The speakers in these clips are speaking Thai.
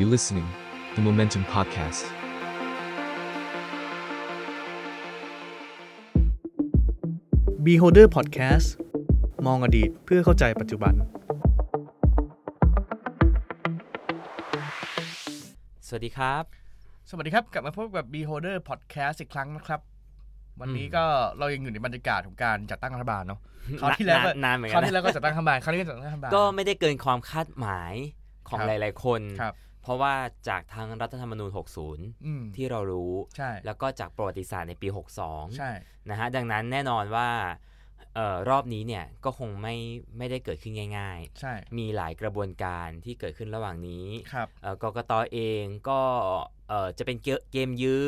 You listening the Momentum Podcast Beholder Podcast มองอดีตเพื่อเข้าใจปัจจุบันสวัสดีครับกลับมาพบกับ Beholder Podcast อีกครั้งนะครับวันนี้ก็เรายังอยู่ในบรรยากาศของการจัดตั้งรัฐบาลเนาะคราวที่แล้วก็นานเหมือนกันคราวที่แล้วก็จัดตั้งรัฐบาลคราวนี้ก็จัดตั้งรัฐบาลก็ไม่ได้เกินความคาดหมายของหลายๆคนเพราะว่าจากทางรัฐธรรมนูญ60ที่เรารู้แล้วก็จากประวัติศาสตร์ในปี62นะฮะดังนั้นแน่นอนว่ารอบนี้เนี่ยก็คงไม่ได้เกิดขึ้นง่ายๆมีหลายกระบวนการที่เกิดขึ้นระหว่างนี้กกต.เองก็จะเป็นเกมยื้อ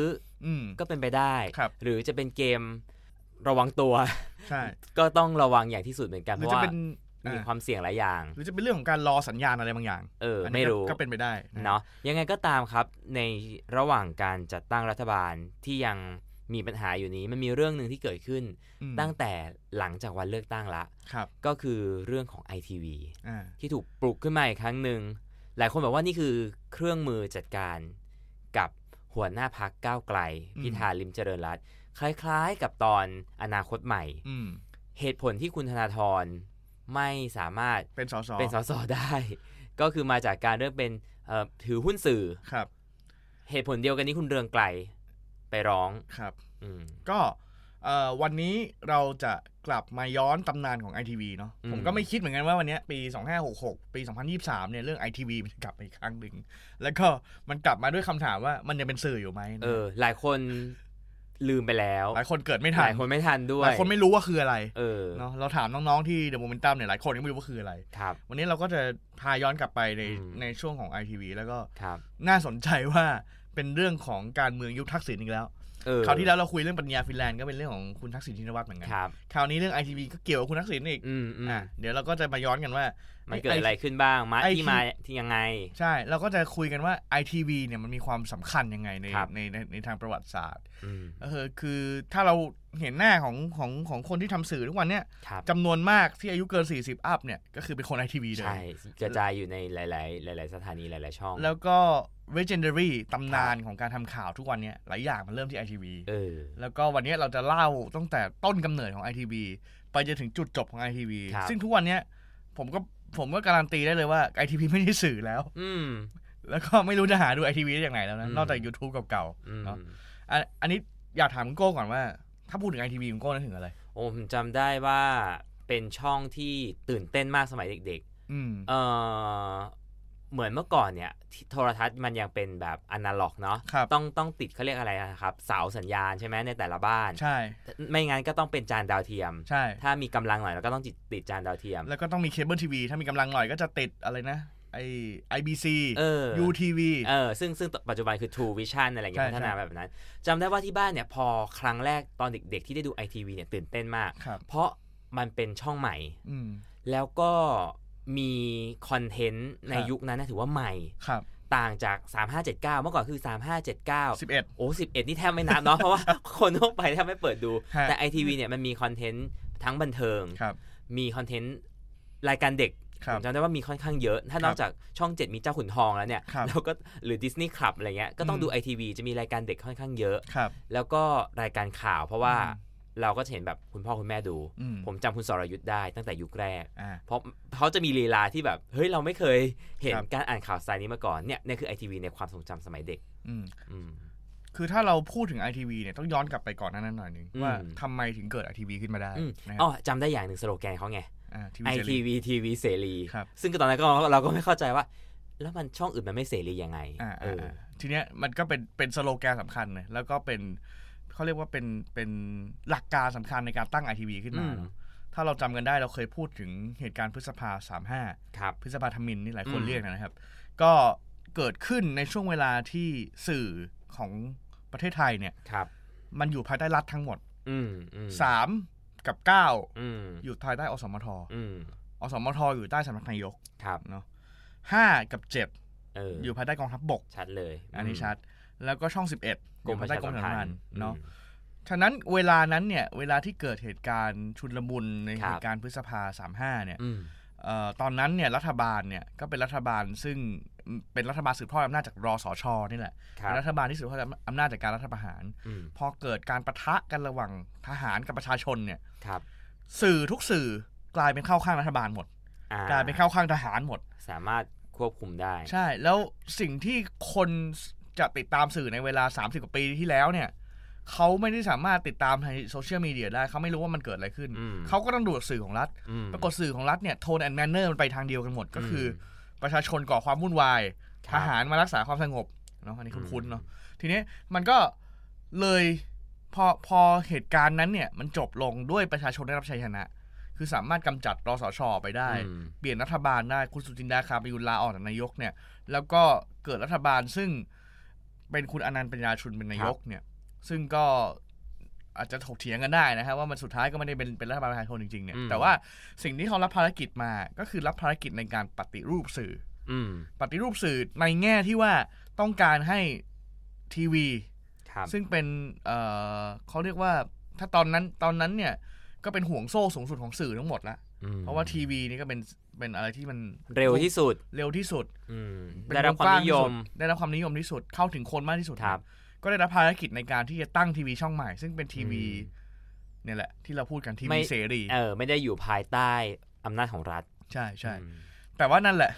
ก็เป็นไปได้หรือจะเป็นเกมระวังตัวก็ต้องระวังอย่างที่สุดเหมือนกันเพราะว่ามีความเสี่ยงหลายอย่างหรือจะเป็นเรื่องของการรอสัญญาณอะไรบางอย่างไม่รู้ก็เป็นไปได้เนาะยังไงก็ตามครับในระหว่างการจัดตั้งรัฐบาลที่ยังมีปัญหาอยู่นี้มันมีเรื่องนึงที่เกิดขึ้นตั้งแต่หลังจากวันเลือกตั้งละก็คือเรื่องของ ITV ที่ถูกปลุกขึ้นมาอีกครั้งนึงหลายคนบอกว่านี่คือเครื่องมือจัดการกับหัวหน้าพรรคก้าวไกลพิธาลิมเจริญรัตน์คล้ายๆกับตอนอนาคตใหม่เหตุผลที่คุณธนาธรไม่สามารถเป็นสสได้ก็คือมาจากการเรื่องเป็นถือหุ้นสื่อครับเหตุผลเดียวกันนี้คุณเรืองไกลไปร้องครับก็วันนี้เราจะกลับมาย้อนตำนานของ ITV เนาะผมก็ไม่คิดเหมือนกันว่าวันนี้ปี2566ปี2023เนี่ยเรื่อง ITV มันกลับมาอีกครั้งนึงแล้วก็มันกลับมาด้วยคำถามว่ามันยังเป็นสื่ออยู่มั้ยหลายคนลืมไปแล้วหลายคนเกิดไม่ทันหลายคนไม่ทันด้วยหลายคนไม่รู้ว่าคืออะไรเนาะเราถามน้องๆที่เดอะโมเมนตัมเนี่ยหลายคนยังไม่รู้ว่าคืออะไรครับวันนี้เราก็จะพาย้อนกลับไปในช่วงของ ITV แล้วก็น่าสนใจว่าเป็นเรื่องของการเมืองยุคทักษิณอีกแล้วคราวที่แล้วเราคุยเรื่องปรัชญาฟินแลนด์ก็เป็นเรื่องของคุณทักษิณชินวัตรเหมือนกันคราวนี้เรื่อง ITV ก็เกี่ยวกับคุณทักษิณอีกเดี๋ยวเราก็จะมาย้อนกันว่ามันเกิดอะไรขึ้นบ้างมาที่มาที่ยังไงใช่เราก็จะคุยกันว่า ITV เนี่ยมันมีความสำคัญยังไงในทางประวัติศาสตร์คือถ้าเราเห็นหน้าของคนที่ทำสื่อทุกวันเนี่ยจำนวนมากที่อายุเกิน40อัพเนี่ยก็คือเป็นคน ITV เลยใช่กระจายอยู่ในหลายๆสถานีหลายๆช่องแล้วก็legendary ตำนานของการทำข่าวทุกวันเนี่ยหลายอย่างมันเริ่มที่ ITV แล้วก็วันนี้เราจะเล่าตั้งแต่ต้นกำเนิดของ ITV ไปจนถึงจุดจบของ ITV ซึ่งทุกวันเนี้ยผมก็การันตีได้เลยว่า ITV ไม่ใช่สื่อแล้วแล้วก็ไม่รู้จะหาดู ITV ได้อย่างไหนแล้วนะนอกจาก YouTube เก่าๆเนาะอันนี้อยากถามคุณโก้ก่อนว่าถ้าพูดถึง ITV คุณโก้นึกถึงอะไรผมจำได้ว่าเป็นช่องที่ตื่นเต้นมากสมัยเด็กๆเหมือนเมื่อก่อนเนี่ยโทรทัศน์มันยังเป็นแบบอนาล็อกเนาะต้องติดเขาเรียกอะไรนะครับเสาสัญญาณใช่ไหมในแต่ละบ้านใช่ไม่งั้นก็ต้องเป็นจานดาวเทียมใช่ถ้ามีกำลังหน่อยเราก็ต้องติดจานดาวเทียมแล้วก็ต้องมีเคเบิลทีวีถ้ามีกำลังหน่อยก็จะติดอะไรนะIBC UTV ซึ่งปัจจุบันคือ True Vision อะไรอย่างเงี้ยพัฒนาแบบนั้นจำได้ว่าที่บ้านเนี่ยพอครั้งแรกตอนเด็กๆที่ได้ดู ITV เนี่ยตื่นเต้นมากเพราะมันเป็นช่องใหม่แล้วก็มีคอนเทนต์ในยุคนั้นนะถือว่าใหม่ต่างจาก3579เมื่อก่อนคือ3579 11โอ้11นี่แทบไม่นับเนาะเพราะว่าคนทั่วไปแทบไม่เปิดดูแต่ ITV เนี่ยมันมีคอนเทนต์ทั้งบันเทิงมีคอนเทนต์รายการเด็กผมจำได้ว่ามีค่อนข้างเยอะถ้านอกจากช่อง7มีเจ้าขุนทองแล้วเนี่ยแล้วก็หรือ Disney Club อะไรเงี้ยก็ต้องดู ITV จะมีรายการเด็กค่อนข้างเยอะแล้วก็รายการข่าวเพราะว่าเราก็จะเห็นแบบคุณพ่อคุณแม่ดูผมจำคุณสรยุทธได้ตั้งแต่ยุคแรกเพราะเขาจะมีลีลาที่แบบเฮ้ยเราไม่เคยเห็นการอ่านข่าวสไตล์นี้มาก่อนเนี่ยคือ ITV ในความทรงจำสมัยเด็กคือถ้าเราพูดถึง ITV เนี่ยต้องย้อนกลับไปก่อนนั้นหน่อยนึงว่าทำไมถึงเกิด ITV ขึ้นมาได้อ๋อจำได้อย่างหนึ่งสโลแกนเขาไง ITV ทีวีเสรีซึ่งตอนนั้นเราก็ไม่เข้าใจว่าแล้วมันช่องอื่นมันไม่เสรียังไงทีเนี้ยมันก็เป็นสโลแกนสำคัญเลยแล้วก็เป็นเขาเรียกว่าเป็นหลักการสำคัญในการตั้ง ITV ขึ้นมาถ้าเราจำกันได้เราเคยพูดถึงเหตุการณ์พฤษภา35พฤษภาธมินนี่หลายคนเรียกนะครับก็เกิดขึ้นในช่วงเวลาที่สื่อของประเทศไทยเนี่ยมันอยู่ภายใต้รัฐทั้งหมด3กับ9อยู่ภายใต้อสมทอสมทอยู่ใต้สำนักนายกเนาะ5กับ7อยู่ภายใต้กองทัพบกชัดเลยอันนี้ชัดแล้วก็ช่อง11กรมประชาสัมพันธ์เนาะฉะนั้นเวลานั้นเนี่ยเวลาที่เกิดเหตุการณ์ชุลมุนในเหตุการณ์พฤษภา35เนี่ยตอนนั้นเนี่ยรัฐบาลเนี่ยก็เป็นรัฐบาลซึ่ง เป็นรัฐบาลสืบทอดอำนาจจากรสช.นี่แหละเป็นรัฐบาลที่สืบทอดอำนาจจากการรัฐประหารพอเกิดการปะทะกันระหว่างทหารกับประชาชนเนี่ยสื่อทุกสื่อกลายเป็นเข้าข้างรัฐบาลหมดกลายเป็นเข้าข้างทหารหมดสามารถควบคุมได้ใช่แล้วสิ่งที่คนจะติดตามสื่อในเวลา30กว่าปีที่แล้วเนี่ยเขาไม่ได้สามารถติดตามในโซเชียลมีเดียได้เขาไม่รู้ว่ามันเกิดอะไรขึ้นเขาก็ต้องดูสื่อของรัฐปรากฏสื่อของรัฐเนี่ยโทนแอนด์แมนเนอร์มันไปทางเดียวกันหมดก็คือประชาชนก่อความวุ่นวายทหารมารักษาความสงบเนาะอันนี้คุ้นๆเนาะทีนี้มันก็เลยพอเหตุการณ์นั้นเนี่ยมันจบลงด้วยประชาชนได้รับชัยชนะคือสามารถกำจัดรสช.ไปได้เปลี่ยนรัฐบาลได้คุณสุจินดาคาประยุรลาออกจากนายกเนี่ยแล้วก็เกิดรัฐบาลซึ่งเป็นคุณอนันต์ปัญญาชุนเป็นนายกเนี่ยซึ่งก็อาจจะถกเถียงกันได้นะฮะว่ามันสุดท้ายก็ไม่ได้เป็นรัฐบาลประชาชนจริงๆเนี่ยแต่ว่าสิ่งที่เขารับภารกิจมาก็คือรับภารกิจในการปฏิรูปสื่อปฏิรูปสื่อในแง่ที่ว่าต้องการให้ทีวีซึ่งเป็นเขาเรียกว่าถ้าตอนนั้นเนี่ยก็เป็นห่วงโซ่สูงสุดของสื่อทั้งหมดละเพราะว่าทีวีนี่ก็เป็นอะไรที่มันเร็วที่สุดได้รับความนิยมที่สุดเข้าถึงคนมากที่สุดก็ได้รับภารกิจในการที่จะตั้งทีวีช่องใหม่ซึ่งเป็นทีวีเนี่ยแหละที่เราพูดกันทีวีเสรีไม่ได้อยู่ภายใต้อำนาจของรัฐใช่ๆแต่ว่านั่นแหละ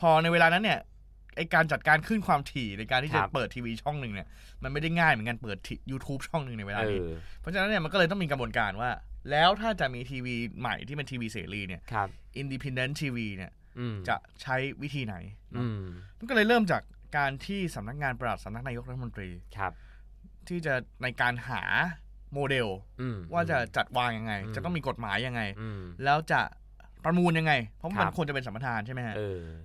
พอในเวลานั้นเนี่ยไอ้การจัดการขึ้นความถี่ในการที่จะเปิดทีวีช่องนึงเนี่ยมันไม่ได้ง่ายเหมือนกันเปิด YouTube ช่องนึงในเวลานี้เพราะฉะนั้นเนี่ยมันก็เลยต้องมีกระบวนการว่าแล้วถ้าจะมีทีวีใหม่ที่เป็นทีวีเสรีเนี่ย Independent TV เนี่ยจะใช้วิธีไหนมันก็เลยเริ่มจากการที่สำนักงานปลัดสำนักนายกรัฐมนตรีที่จะในการหาโมเดลว่าจะจัดวางยังไงจะต้องมีกฎหมายยังไงแล้วจะประมูลยังไงเพราะมันควรจะเป็นสัมปทานใช่ไหมฮะ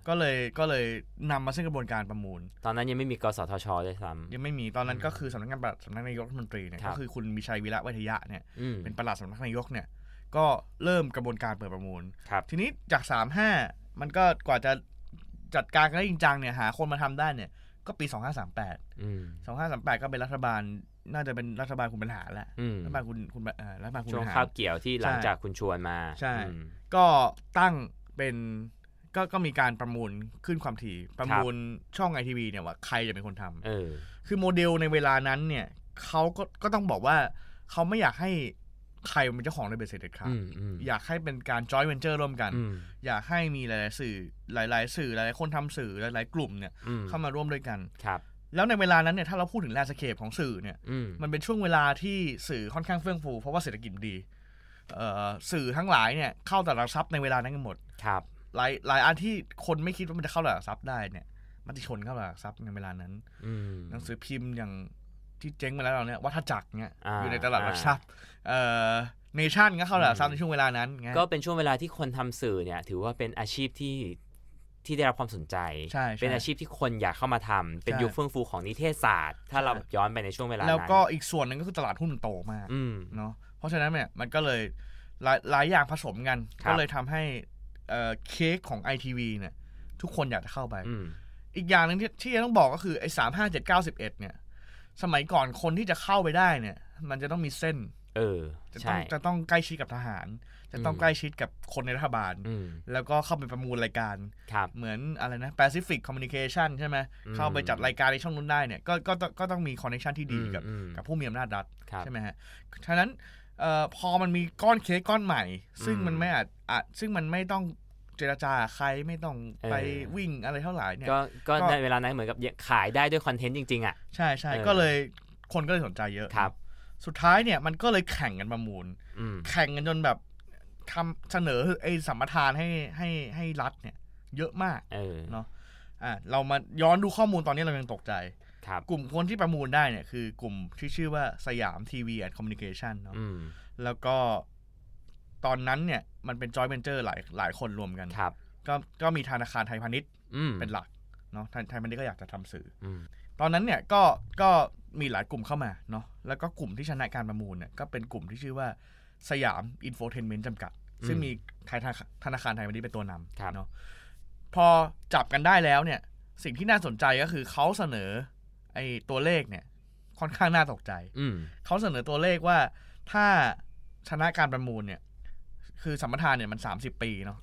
ก็เลยนำมาซึ่งกระบวนการประมูลตอนนั้นยังไม่มีกสทช.ด้วยซ้ำยังไม่มีตอนนั้นก็คือสำนักงานปลัดสำนักนายกรัฐมนตรีเนี่ยก็คือคุณวิชัยวีระวัฒยะเนี่ยเป็นปลัดสำนักนายกเนี่ยก็เริ่มกระบวนการเปิดประมูลทีนี้จาก35มันก็กว่าจะจัดการกันได้จริงจังเนี่ยหาคนมาทำได้เนี่ยก็ปี2538 2538ก็เป็นรัฐบาลน่าจะเป็นรัฐบาลคุณบรรหารแล้วรัฐบาลคุณรัฐบาลคุณบรรหารช่วงคาบเกี่ยวที่หลังจากคุณชวนมาใช่ก็ตั้งเป็นก็มีการประมูลขึ้นความถี่ประมูลช่อง ITV เนี่ยว่าใครจะเป็นคนทำคือโมเดลในเวลานั้นเนี่ยเขาก็ต้องบอกว่าเขาไม่อยากให้ใครเป็นเจ้าของในเบสเซ็ตครับอยากให้เป็นการจอยเวนเจอร์ร่วมกันอยากให้มีหลายๆสื่อหลายๆคนทำสื่อหลายๆกลุ่มเนี่ยเข้ามาร่วมด้วยกันแล้วในเวลานั้นเนี่ยถ้าเราพูดถึงแลนด์สเคปของสื่อเนี่ยมันเป็นช่วงเวลาที่สื่อค่อนข้างเฟื่องฟูเพราะว่าเศรษฐกิจดีสื่อทั้งหลายเนี่ยเข้าตลาดทรัพย์ในเวลานั้นกันหมดหลายอันที่คนไม่คิดว่ามันจะเข้าตลาดทรัพย์ได้เนี่ยมติชนเข้าตลาดทรัพย์ในเวลานั้นหนังสือพิมพ์อย่างที่เจ๊งไปแล้วเราเนี่ยวัฏจักรเนี่ยอยู่ในตลาดหลักทรัพย์เนชั่นก็เข้าตลาดหลักทรัพย์ในช่วงเวลานั้นก็เป็นช่วงเวลาที่คนทำสื่อเนี่ยถือว่าเป็นอาชีพที่ได้รับความสนใจเป็นอาชีพที่คนอยากเข้ามาทำเป็นยุคเฟื่องฟูของนิเทศศาสตร์ถ้าเราย้อนไปในช่วงเวลานั้นแล้วก็อีกส่วนนึงก็คือตลาดหุ้นโตมากเนาะเพราะฉะนั้นเนี่ยมันก็เลยหลายอย่างผสมกันก็เลยทำให้เค้กของ ITV เนี่ยทุกคนอยากจะเข้าไปอีกอย่างนึงที่ต้องบอกก็คือไอ้357911เนี่ยสมัยก่อนคนที่จะเข้าไปได้เนี่ยมันจะต้องมีเส้นจะต้องใกล้ชิดกับทหารจะต้องใกล้ชิดกับคนในรัฐบาลแล้วก็เข้าไปประมูลรายการเหมือนอะไรนะ Pacific Communication ใช่ไหมเข้าไปจัดรายการในช่องนู้นได้เนี่ยก็ต้องมีคอนเนคชั่นที่ดีกับผู้มีอำนาจรัฐใช่ไหมฮะฉะนั้นพอมันมีก้อนเค้กก้อนใหม่ซึ่งมันไม่อาจซึ่งมันไม่ต้องเจรจาใครไม่ต้องไปวิ่งอะไรเท่าไหร่เนี่ยก็ในเวลานั้นเหมือนกับขายได้ด้วยคอนเทนต์จริงๆอ่ะใช่ๆก็เลยคนก็เลยสนใจเยอะครับสุดท้ายเนี่ยมันก็เลยแข่งกันประมูลแข่งกันจนแบบทำเสนอไอ้สัมปทานให้รัฐเนี่ยเยอะมากเนาะเรามาย้อนดูข้อมูลตอนนี้เรายังตกใจกลุ่มคนที่ประมูลได้เนี่ยคือกลุ่มที่ชื่อว่าสยามทีวีแอนด์คอมมิวนิเคชั่นเนาะแล้วก็ตอนนั้นเนี่ยมันเป็นจอยเวนเจอร์หลายคนรวมกันก็มีธนาคารไทยพาณิชย์เป็นหลักเนาะไทยพาณิชย์ก็อยากจะทำสื่อตอนนั้นเนี่ยก็มีหลายกลุ่มเข้ามาเนาะแล้วก็กลุ่มที่ชนะการประมูลเนี่ยก็เป็นกลุ่มที่ชื่อว่าสยามอินโฟเทนเมนต์จำกัดซึ่งมีธนาคารไทยพาณิชย์เป็นตัวนำเนาะพอจับกันได้แล้วเนี่ยสิ่งที่น่าสนใจก็คือเขาเสนอไอ้ตัวเลขเนี่ยค่อนข้างน่าตกใจเขาเสนอตัวเลขว่าถ้าชนะการประมูลเนี่ย คือสัมปทานเนี่ยมัน30ปีเนาะ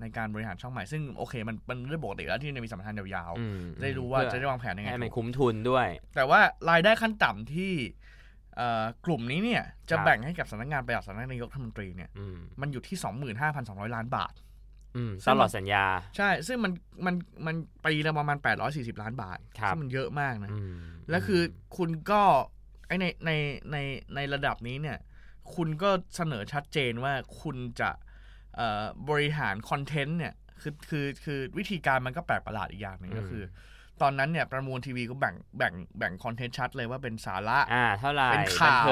ในการบริหารช่องใหม่ซึ่งโอเคมันได้ปกติแล้วที่จะมีสัมปทานยาวๆได้รู้ว่าจะได้วางแผนยังไงให้มันคุ้มทุนด้วยแต่ว่ารายได้ขั้นต่ำที่กลุ่มนี้เนี่ยจะแบ่งให้กับสำนักงานไปกับสำนักนายกรัฐมนตรีเนี่ยมันอยู่ที่ 25,200 ล้านบาทตลอดสัญญาใช่ซึ่งมันปีละประมาณ840ล้านบาทซึ่งมันเยอะมากนะและคือคุณก็ในระดับนี้เนี่ยคุณก็เสนอชัดเจนว่าคุณจะบริหารคอนเทนต์เนี่ยคือวิธีการมันก็แปลกประหลาดอีกอย่างนึงก็คือตอนนั้นเนี่ยประมูลทีวีก็แบ่งคอนเทนต์ชัดเลยว่าเป็นสาระเท่าไหร่เป็นข่าว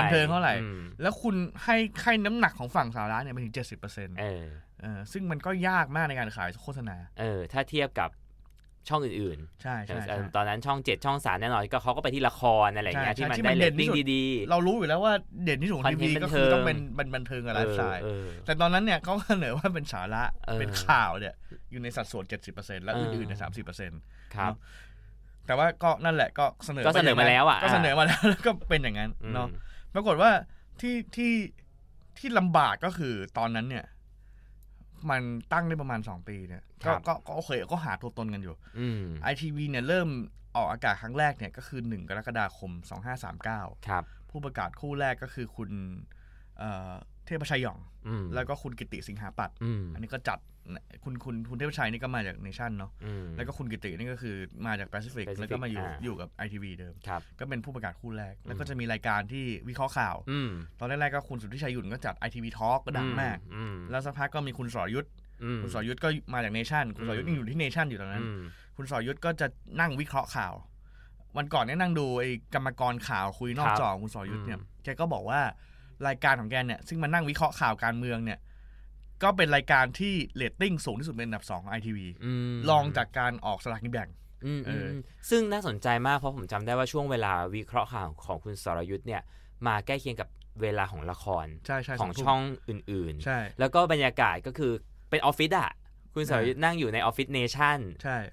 บันเทิงเท่าไหร่แล้วคุณให้น้ำหนักของฝั่งสาระเนี่ยไปถึง 70% ซึ่งมันก็ยากมากในการขายโฆษณาถ้าเทียบกับช่องอื่นๆใช่ตอนนั้นช่อง7ช่อง3แน่นอนก็เขาก็ไปที่ละครอะไรอย่างเงี้ยที่มันได้เรตติ้งดีๆเรารู้อยู่แล้วว่าเด่นที่สุดของทีวีก็คือต้องเป็นบันเทิงกับไลฟ์สไตล์แต่ตอนนั้นเนี่ยเขาเสนอว่าเป็นสาระเป็นข่าวเนี่ยอยู่ในสัดส่วน 70% และอื่นๆใน 30% ครับแต่ว่าก็นั่นแหละก็เสนอมาแล้วอ่ะก็เสนอมาแล้วก็เป็นอย่างนั้นเนาะปรากฏว่าที่ลำบากก็คือตอนนั้นเนี่ยมันตั้งได้ประมาณ2ปีเนี่ยก็โอเคก็หาตัวตนกันอยู่ ITV เนี่ยเริ่มออกอากาศครั้งแรกเนี่ยก็คือ1กรกฎาคม2539ครับผู้ประกาศคู่แรกก็คือคุณเทพชัยหยองแล้วก็คุณกิติสิงหาปัตย์อันนี้ก็จัดคุณเทพชัยนี่ก็มาจากเนชั่นเนาะแล้วก็คุณกิตินี่ก็คือมาจาก Pacific แล้วก็มาอยู่กับ ITV เดิมก็เป็นผู้ประกาศคู่แรกแล้วก็จะมีรายการที่วิเคราะห์ข่าวตอนแรกๆก็คุณสุทธิชัยหยุ่นก็จัด ITV Talk ก็ดังมากแล้วสักพักก็มีคุณสรยุทธก็มาจากเนชั่นคุณสรยุทธยังอยู่ที่เนชั่นอยู่ตอนนั้นคุณสรยุทธก็จะนั่งวิเคราะห์ข่าววันก่อนเนี่ยนั่งดูไอ้กรรมกรข่าวคุยนอกจอคุณสรยุทธเนี่ยแกก็บอกว่ารายการของแกเนี่ยซึ่งมันนั่งวิเคราะห์ข่าวการเมืองเนี่ยก็เป็นรายการที่เรตติ้งสูงที่สุดเป็นอันดับ2ของ ITV รองจากการออกสลากกินแบ่งซึ่งน่าสนใจมากเพราะผมจำได้ว่าช่วงเวลาวิเคราะห์ข่าวของคุณสรยุทธเนี่ยมาใกล้เคียงกับเวลาของละครของช่องอื่นๆแล้วก็บรรยากาศก็คือเป็นออฟฟิศอ่ะคุณสรยุทธนั่งอยู่ในออฟฟิศเนชั่น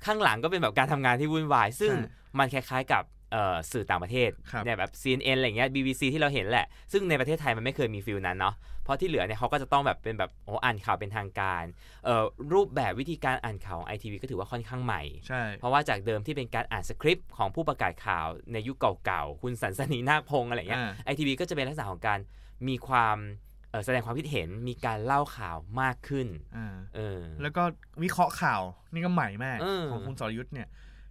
ข้างหลังก็เป็นแบบการทำงานที่วุ่นวายซึ่งมันคล้ายๆกับสื่อต่างประเทศเนี่ยแบบ CNN อะไรเงี้ย BBC ที่เราเห็นแหละซึ่งในประเทศไทยมันไม่เคยมีฟิลนั้นเนาะเพราะที่เหลือเนี่ยเขาก็จะต้องแบบเป็นแบบอ่านข่าวเป็นทางการรูปแบบวิธีการอ่านข่าวของ ITV ก็ถือว่าค่อนข้างใหม่เพราะว่าจากเดิมที่เป็นการอ่านสคริปต์ของผู้ประกาศข่าวในยุคเก่าๆคุณสันสนีนาคพงษ์อะไรเงี้ย ITV ก็จะเป็นลักษณะของการมีความแสดงความคิดเห็นมีการเล่าข่าวมากขึ้นแล้วก็วิเคราะห์ข่าวนี่ก็ใหม่มากของคุณสรยุทธเนี่ย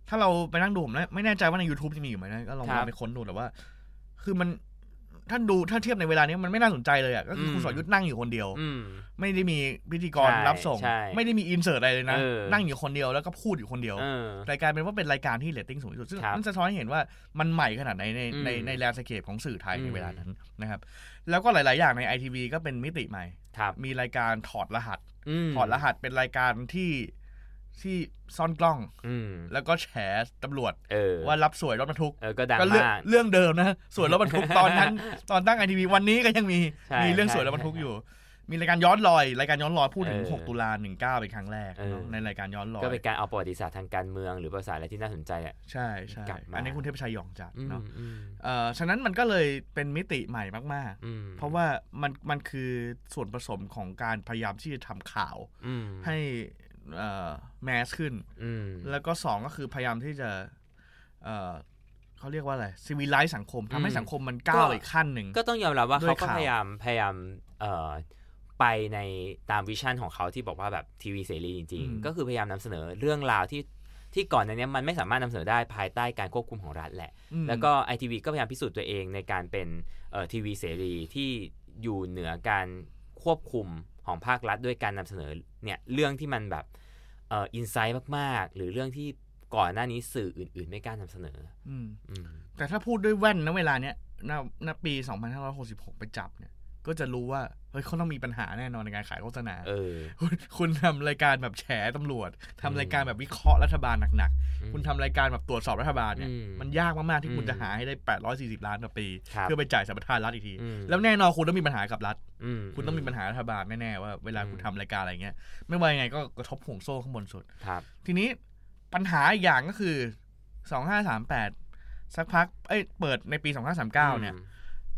ถ้าเราไปนั่งดูผมนะไม่แน่ใจว่าใน YouTube จะมีอยู่ไหมนะก็ลองไปค้นดูแต่ว่าคือมันถ้าเทียบในเวลานี้มันไม่น่าสนใจเลยอ่ะก็คือคุณสรยุทธนั่งอยู่คนเดียวไม่ได้มีพิธีกรรับส่งไม่ได้มีอินเสิร์ตอะไรเลยนะนั่งอยู่คนเดียวแล้วก็พูดอยู่คนเดียวรายการเป็นว่าเป็นรายการที่เรตติ้งสูงที่สุดซึ่งมันสะท้อนให้เห็นว่ามันใหม่ขนาดไหนในแลนด์สเคปของสื่อไทยในเวลานั้นนะครับแล้วก็หลายๆอย่างใน ITV ก็เป็นมิติใหม่มีรายการถอดรหัสเป็นรายการที่ซ่อนกล้องแล้วก็แฉตำรวจว่ารับสวยรถบรรทุกก็เรื่องเดิมนะสวยรถบรรทุกตอนตั้ง ITV วันนี้ก็ยังมีเรื่องสวยรถบรรทุกอยู่มีรายการย้อนรอยพูดถึง6ตุลา19เป็นครั้งแรกในรายการย้อนรอยก็เป็นการเอาประวัติศาสตร์ทางการเมืองหรือประวัติศาสตร์อะไรที่น่าสนใจอ่ะใช่ๆอันนี้คุณเทพชัยหยองจัดเนาะฉะนั้นมันก็เลยเป็นมิติใหม่มากๆเพราะว่ามันคือส่วนผสมของการพยายามที่จะทำข่าวให้แมสขึ้นแล้วก็2ก็คือพยายามที่จะเขาเรียกว่าอะไรซีวิไลซ์สังคมทำให้สังคมมันก้าวอีกขั้นหนึ่งก็ต้องยอมรับว่าเขาก็พยายามไปในตามวิชั่นของเขาที่บอกว่าแบบทีวีเสรีจริงๆก็คือพยายามนำเสนอเรื่องราวที่ก่อนหน้านี้มันไม่สามารถนำเสนอได้ภายใต้การควบคุมของรัฐแหละแล้วก็ ITV ก็พยายามพิสูจน์ตัวเองในการเป็นทีวีเสรีที่อยู่เหนือการควบคุมของภาครัฐด้วยการนำเสนอเนี่ยเรื่องที่มันแบบอินไซต์มากๆหรือเรื่องที่ก่อนหน้านี้สื่ออื่นๆไม่กล้านำเสนอแต่ถ้าพูดด้วยแว่นณเวลาเนี้ยณปี2566ไปจับเนี่ยก็จะรู้ว่าเฮ้ยเขาต้องมีปัญหาแน่นอนในการขายโฆษณาคุณทำรายการแบบแฉตำรวจทำรายการแบบวิเคราะห์รัฐบาลหนักๆคุณทำรายการแบบตรวจสอบรัฐบาลเนี่ยมันยากมากๆที่คุณจะหาให้ได้840ล้านต่อปีเพื่อไปจ่ายสัมปทานรัฐอีกทีแล้วแน่นอนคุณต้องมีปัญหากับรัฐคุณต้องมีปัญหารัฐบาลแน่ๆว่าเวลาคุณทำรายการอะไรเงี้ยไม่ว่ายังไงก็กระทบห่วงโซ่ข้างบนสุดทีนี้ปัญหาอีกอย่างก็คือ2538สักพักเปิดในปี2539เนี่ย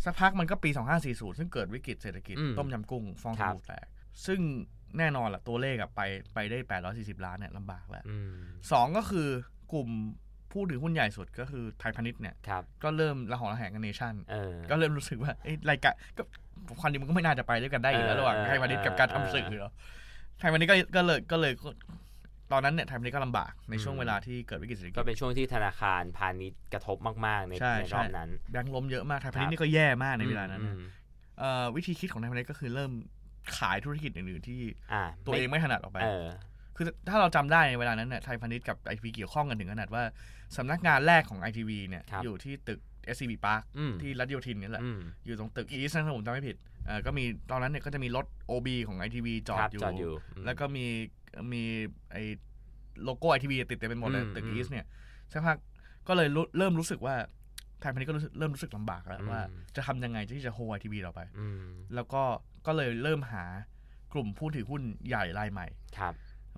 สักพักมันก็ปี2540ซึ่งเกิดวิกฤตเศรษฐกิจต้มยำกุ้งฟองสบู่แตก ซึ่งแน่นอนแหละตัวเลขไปได้840ล้านเนี่ยลำบากแล้วสองก็คือกลุ่มผู้ถือหุ้นใหญ่สุดก็คือไทยพาณิชย์เนี่ยก็เริ่มระหองระแหงกับเนชั่นก็เริ่มรู้สึกว่าไอ้รายการก็ความจริงมันก็ไม่น่าจะไปด้วยกันได้อยู่แล้วระหว่างไทยพาณิชย์กับการทำสื่อเหรอไทยพาณิชย์ก็เลยตอนนั้นเนี่ยไทยพาณิชย์ก็ลำบากในช่วงเวลาที่เกิดวิกฤตเศรษฐกิจก็เป็นช่วงที่ธนาคารพาณิชย์กระทบมากๆในรอบนั้นแบงก์ล้มเยอะมากไทยพาณิชย์นี่ก็แย่มากในเวลานั้นวิธีคิดของไทยพาณิชย์ก็คือเริ่มขายธุรกิจอื่นๆที่ตัวเองไม่ถนัดออกไปคือถ้าเราจำได้ในเวลานั้นเนี่ยไทยพาณิชย์กับ ITV เกี่ยวข้องกันถึงขนาดว่าสำนักงานแรกของ ITV เนี่ยอยู่ที่ตึก SCB Park ที่รัชโยธินนี่แหละอยู่ตรงตึก East ถ้าผมจำไม่ผิดก็มีตอนนั้นเนี่ยก็จะมีรถ OB ของ ITV จอดอยู่แล้วก็มีไอ้โลโก้ ITV ติดเต็มไปหมดเลยตึก East เนี่ยสักพักก็เลยเริ่มรู้สึกว่าไทยพาณิชย์ก็เริ่มรู้สึกลำบากแล้วว่าจะทำยังไงที่จะโฮ ITV เราไปแล้วก็เลยเริ่มหากลุ่มผู้ถือหุ้นใหญ่รายใหม่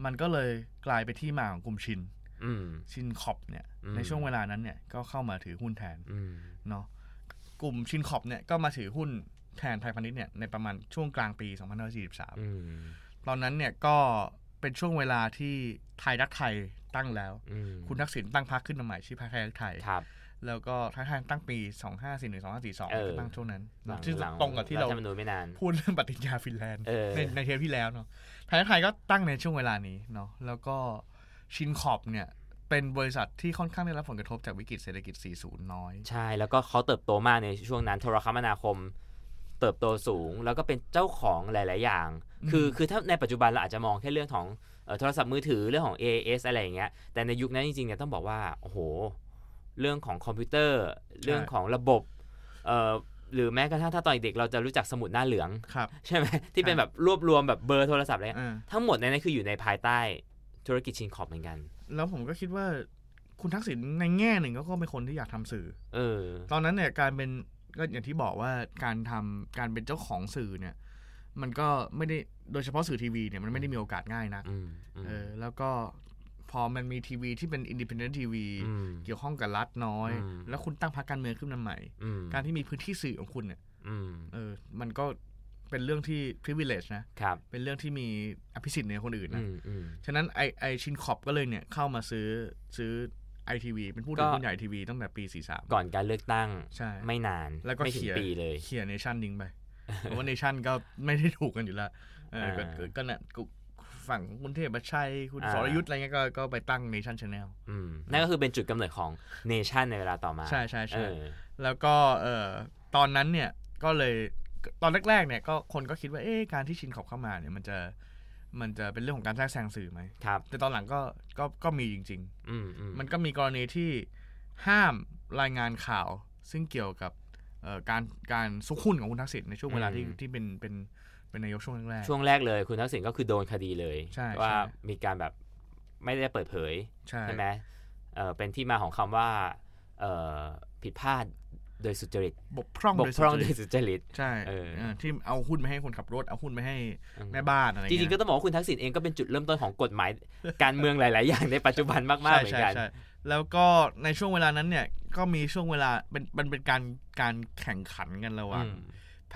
มันก็เลยกลายไปที่มาของกลุ่มชินคอปเนี่ยในช่วงเวลานั้นเนี่ยก็เข้ามาถือหุ้นแทนเนาะกลุ่มชินคอปเนี่ยก็มาถือหุ้นแทนไทยพาณิชย์เนี่ยในประมาณช่วงกลางปี2543ตอนนั้นเนี่ยก็เป็นช่วงเวลาที่ไทยรักไทยตั้งแล้วคุณทักษิณตั้งพรรคขึ้นมาใหม่ชื่อพรรคไทยรักไทยแล้วก็ไทยตั้งปี2541 2542ตั้งช่วงนั้นซึ่งตรงกับที่เราพูดเรื่องปฏิญญาฟินแลนด์ในเทปที่แล้วเนาะไทยก็ตั้งในช่วงเวลานี้เนาะแล้วก็ชินคอปเนี่ยเป็นบริษัทที่ค่อนข้างได้รับผลกระทบจากวิกฤตเศรษฐกิจ40น้อยใช่แล้วก็เขาเติบโตมากในช่วงนั้นโทรคมนาคมเติบโตสูงแล้วก็เป็นเจ้าของหลายๆอย่างคือถ้าในปัจจุบันเราอาจจะมองแค่เรื่องของโทรศัพท์มือถือเรื่องของ AIS อะไรอย่างเงี้ยแต่ในยุคนั้นจริงๆเนี่ยต้องบอกว่าโอ้โหเรื่องของคอมพิวเตอร์เรื่องของระบบหรือแม้กระทั่งถ้าตอนเด็กเราจะรู้จักสมุดหน้าเหลืองใช่ไหมที่เป็นแบบรวบรวมแบบเบอร์โทรศัพท์อะไรทั้งหมดนั้นคืออยู่ในภายใต้ธุรกิจชินคอปเหมือนกันแล้วผมก็คิดว่าคุณทักษิณในแง่หนึ่งก็เป็นคนที่อยากทำสื่อตอนนั้นเนี่ยการเป็นก็อย่างที่บอกว่าการเป็นเจ้าของสื่อเนี่ยมันก็ไม่ได้โดยเฉพาะสื่อทีวีเนี่ยมันไม่ได้มีโอกาสง่ายนะแล้วก็พอมันมีทีวีที่เป็น independent TV เกี่ยวข้องกับรัฐน้อยแล้วคุณตั้งพรรคการเมืองขึ้นมาใหม่การที่มีพื้นที่สื่อของคุณเนี่ยมันก็เป็นเรื่องที่ privilege นะเป็นเรื่องที่มีอภิสิทธิ์เหนือคนอื่นนะฉะนั้นไอชินคอปก็เลยเนี่ยเข้ามาซื้อ ITV เป็นผู้ถือหุ้นใหญ่ ITV ตั้งแต่ปี43ก่อนการเลือกตั้งไม่นานแล้วก็เขียนปีเลยเขียนเนชั่นทิ้งไปเพราะว่าเนชั่นก็ไม่ได้ถูกกันอยู่แล้วก็น่ะฝั่งคุณเทพชัยคุณสรยุทธอะไรเงี้ยก็ไปตั้ง Nation Channel นั่นก็คือเป็นจุดกำเนิดของ Nation ในเวลาต่อมาใช่ๆๆแล้วก็ตอนนั้นเนี่ยก็เลยตอนแรกๆเนี่ยก็คนก็คิดว่าการที่ชินคอปเข้ามาเนี่ยมันจะเป็นเรื่องของการแทรกแซงสื่อไหมแต่ตอนหลังก็มีจริงๆมันก็มีกรณีที่ห้ามรายงานข่าวซึ่งเกี่ยวกับการซุกหุ้นของคุณทักษิณในช่วงเวลาที่เป็นนายกช่วงแรกเลยคุณทักษิณก็คือโดนคดีเลยว่ามีการแบบไม่ได้เปิดเผยใช่ไหมเป็นที่มาของคำว่าผิดพลาดโดยสุจริตบกพร่องโดยสุจริตใช่ที่เอาหุ้นไปให้คนขับรถเอาหุ้นไปให้แม่บ้านอะไรเงี้ยจริงๆก็ต้องบอกว่าคุณทักษิณเองก็เป็นจุดเริ่มต้นของกฎหมายการเมืองหลายๆอย่างในปัจจุบันมากๆเหมือนกันแล้วก็ในช่วงเวลานั้นเนี่ยก็มีช่วงเวลาเป็นการแข่งขันกันระหว่าง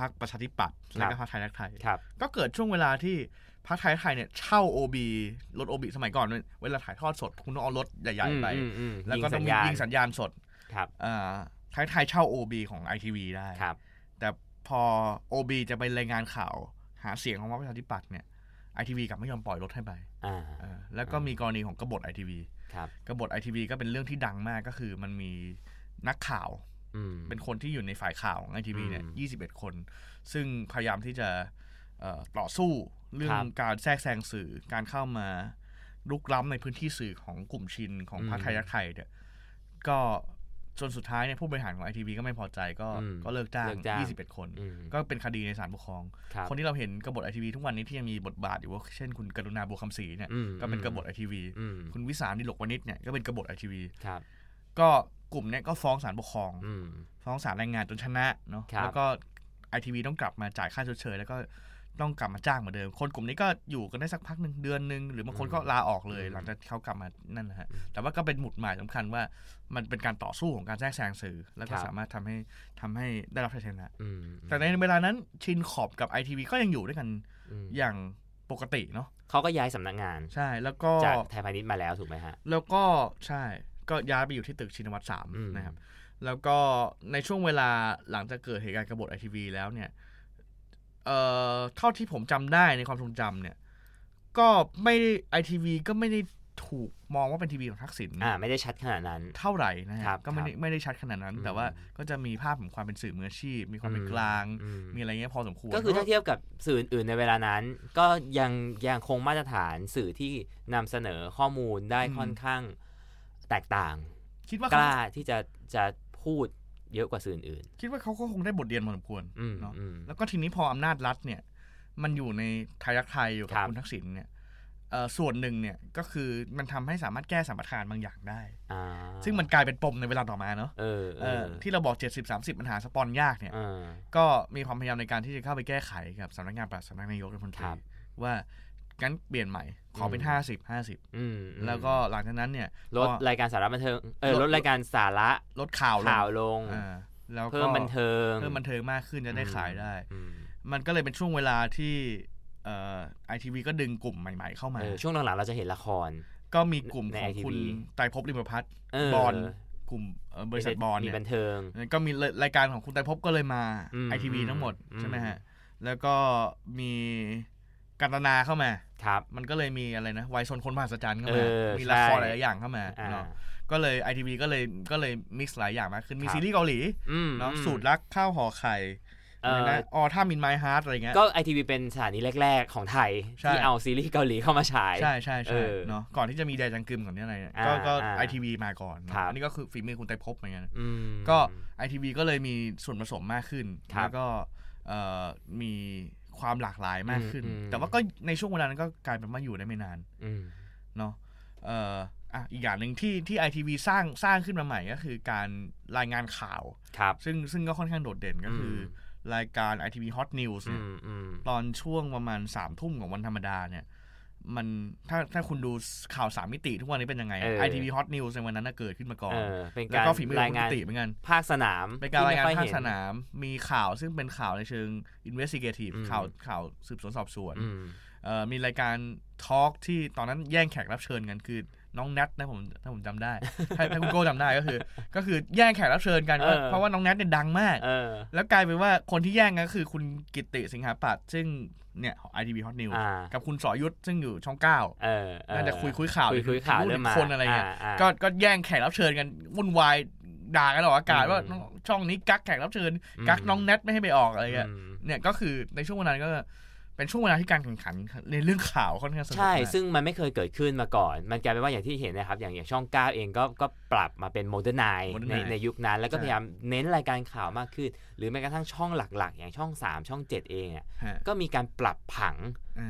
พรรคประชาธิปัตย์และก็พรรคไทยรักไทยก็เกิดช่วงเวลาที่พรรคไทยรักไทยเนี่ยเช่า OB รถ OB สมัยก่อนเวลาถ่ายทอดสดคุณต้องเอารถใหญ่ๆไปแล้วก็ต้องมียิงสัญญาณสดไทยรักไทยเช่า OB ของ ITV ได้แต่พอ OB จะไปรายงานข่าวหาเสียงของพรรคประชาธิปัตย์เนี่ย ITV กลับไม่ยอมปล่อยรถให้ไปแล้วก็มีกรณีของกบฏ ITV กบฏ ITV ก็เป็นเรื่องที่ดังมากก็คือมันมีนักข่าวเป็นคนที่อยู่ในฝ่ายข่าวของ ITV เนี่ย21คนซึ่งพยายามที่จะต่อสู้เรื่องการแทรกแซงสื่อการเข้ามาลุกล้ำในพื้นที่สื่อของกลุ่มชินของพรรคไทยรักไทยเนี่ยก็จนสุดท้ายเนี่ยผู้บริหารของ ITV ก็ไม่พอใจก็เลิกจ้าง21คนก็เป็นคดีในศาลปกครองคนที่เราเห็นกบฏ ITV ทุกวันนี้ที่ยังมีบทบาทอยู่ว่าเช่นคุณกรุณาบัวคำศรีเนี่ยก็เป็นกบฏ ITV คุณวิสารดิลกวณิชเนี่ยก็เป็นกบฏ ITV ก็กลุ่มนี้ก็ฟ้องศาลปกครองฟ้องศาลแรงงานจนชนะเนาะแล้วก็ ITV ต้องกลับมาจ่ายค่าชดเชยแล้วก็ต้องกลับมาจ้างเหมือนเดิมคนกลุ่มนี้ก็อยู่กันได้สักพักนึงเดือนนึงหรือบางคนก็ลาออกเลยหลังจากเขากลับมานั่นนะฮะแต่ว่าก็เป็นหมุดหมายสำคัญว่ามันเป็นการต่อสู้ของการแทรกแซงสื่อแล้วก็สามารถทำให้ได้รับชัยชนะแต่ในเวลานั้นชินคอปกับ ITV ก็ยังอยู่ด้วยกัน อย่างปกติเนาะเขาก็ย้ายสำนักงานใช่แล้วก็จากไทยพาณิชย์มาแล้วถูกไหมฮะแล้วก็ใช่ก็ย้ายไปอยู่ที่ตึกชินวัตร 3นะครับแล้วก็ในช่วงเวลาหลังจากเกิดเหตุการณ์กบฏ ITV แล้วเนี่ยเท่าที่ผมจำได้ในความทรงจำเนี่ยก็ไม่ ITV ก็ไม่ได้ถูกมองว่าเป็นทีวีของทักษิณไม่ได้ชัดขนาดนั้นเท่าไหร่นะครับก็ไม่ได้ชัดขนาดนั้นแต่ว่าก็จะมีภาพของความเป็นสื่อมืออาชีพมีความเป็นกลางมีอะไรเงี้ยพอสมควรก็คือถ้าเทียบกับสื่ออื่นในเวลานั้นก็ยังคงมาตรฐานสื่อที่นำเสนอข้อมูลได้ค่อนข้างแตกต่างคิดว่ากล้าที่จะพูดเยอะกว่าสื่ออื่นคิดว่าเขาก็คงได้บทเรียนพอสมควรเนาะแล้วก็ทีนี้พออำนาจรัฐเนี่ยมันอยู่ในไทยรักไทยอยู่กับคุณทักษิณเนี่ยส่วนหนึ่งเนี่ยก็คือมันทำให้สามารถแก้สัมปทานบางอย่างได้ซึ่งมันกลายเป็นปมในเวลาต่อมาเนาะที่เราบอก 70-30 ปัญหาสปอนยากเนี่ยก็มีความพยายามในการที่จะเข้าไปแก้ไขกับสำนักงานปลัดสำนักนายกรัฐมนตรีว่างั้นเปลี่ยนใหม่ขอเป็น 50-50 แล้วก็หลังจากนั้นเนี่ยลดรายการสาระบันเทิงลดรายการสาระลดข่าวลงแล้วก็เพิ่มบันเทิงมากขึ้นจะได้ขายได้มันก็เลยเป็นช่วงเวลาที่ITV ก็ดึงกลุ่มใหม่ๆเข้ามาช่วงหลังๆเราจะเห็นละครก็มีกลุ่มของคุณไตรภพลิมประภัทรบอลกลุ่มบริษัทบอลเนี่ยมีบันเทิงก็มีรายการของคุณไตรภพก็เลยมา ITV ทั้งหมดใช่มั้ยฮะแล้วก็มีการตนาเข้ามาครับมันก็เลยมีอะไรนะวัยชนคนมหัศจรรย์เข้ามามีละครหลายอย่างเข้ามาเนาะก็เลย ITV ก็เลยมิกซ์หลายอย่างมากขึ้นมีซีรีส์เกาหลีเนาะสูตรรักข้าวห่อไข่ถ้ามินไมฮาร์ทอะไรเงี้ยก็ ITV เป็นสถานีแรกๆของไทยที่เอาซีรีส์เกาหลีเข้ามาฉายใช่ๆๆเนาะก่อนที่จะมีแดจังกึมก่อนนี่อะไรเนี่ยก็ ITV มาก่อนอันนี้ก็คือฝีมือคุณไตรภพเหมือนกันก็ ITV ก็เลยมีส่วนผสมมากขึ้นแล้วก็มีความหลากหลายมากขึ้นแต่ว่าก็ในช่วงเวลานั้นก็กลายเป็นมาอยู่ได้ไม่นานเนาะอีกอย่างหนึ่งที่ ITV สร้างขึ้นมาใหม่ก็คือการรายงานข่าวซึ่งก็ค่อนข้างโดดเด่นก็คือรายการ ITV Hot News เนี่ยตอนช่วงประมาณ 3 ทุ่มของวันธรรมดาเนี่ยมันถ้าคุณดูข่าว3มิติทุกวันนี้เป็นยังไง ITV Hot News ในวันนั้นน่ะเกิดขึ้นมาก่อนแล้วก็ฝีมือมิติเหมือนกันภาคสนามเป็นการรายงานภาคสนามมีข่าวซึ่งเป็นข่าวในเชิง investigative ข่าวสืบสวนสอบสวนมีรายการทอล์คที่ตอนนั้นแย่งแขกรับเชิญกันคือน้องแนทนะผมถ้าผมจำได้ ถ้าคุณโก้จำได้ก็คือแย่งแขกรับเชิญกันเพราะว่าน้องแนทเนี่ยดังมากแล้วกลายเป็นว่าคนที่แย่งก็คือคุณกิตติสิงหาปัตย์ซึ่งเนี่ย ITV Hot News กับคุณสรยุทธซึ่งอยู่ช่อง9น่าจะคุยข่าวอยู่คนอะไรเงี้ยก็แย่งแขกรับเชิญกันวุ่นวายด่ากันออกอากาศว่าช่องนี้กักแขกรับเชิญกักน้องแนทไม่ให้ไปออกอะไรเงี้ยเนี่ยก็คือในช่วงวันนั้นก็เป็นช่วงเวลาที่การแข่งขันในเรื่องข่าวค่อนข้างสนุกใช่ซึ่งมันไม่เคยเกิดขึ้นมาก่อนมันกลายเป็นว่าอย่างที่เห็นนะครับอย่างช่อง9เองก็ปรับมาเป็นโมเดิร์นไนท์ในยุคนั้นแล้วก็พยายามเน้นรายการข่าวมากขึ้นหรือแม้กระทั่งช่องหลักๆอย่างช่อง3ช่อง7เองอ่ะก็มีการปรับผัง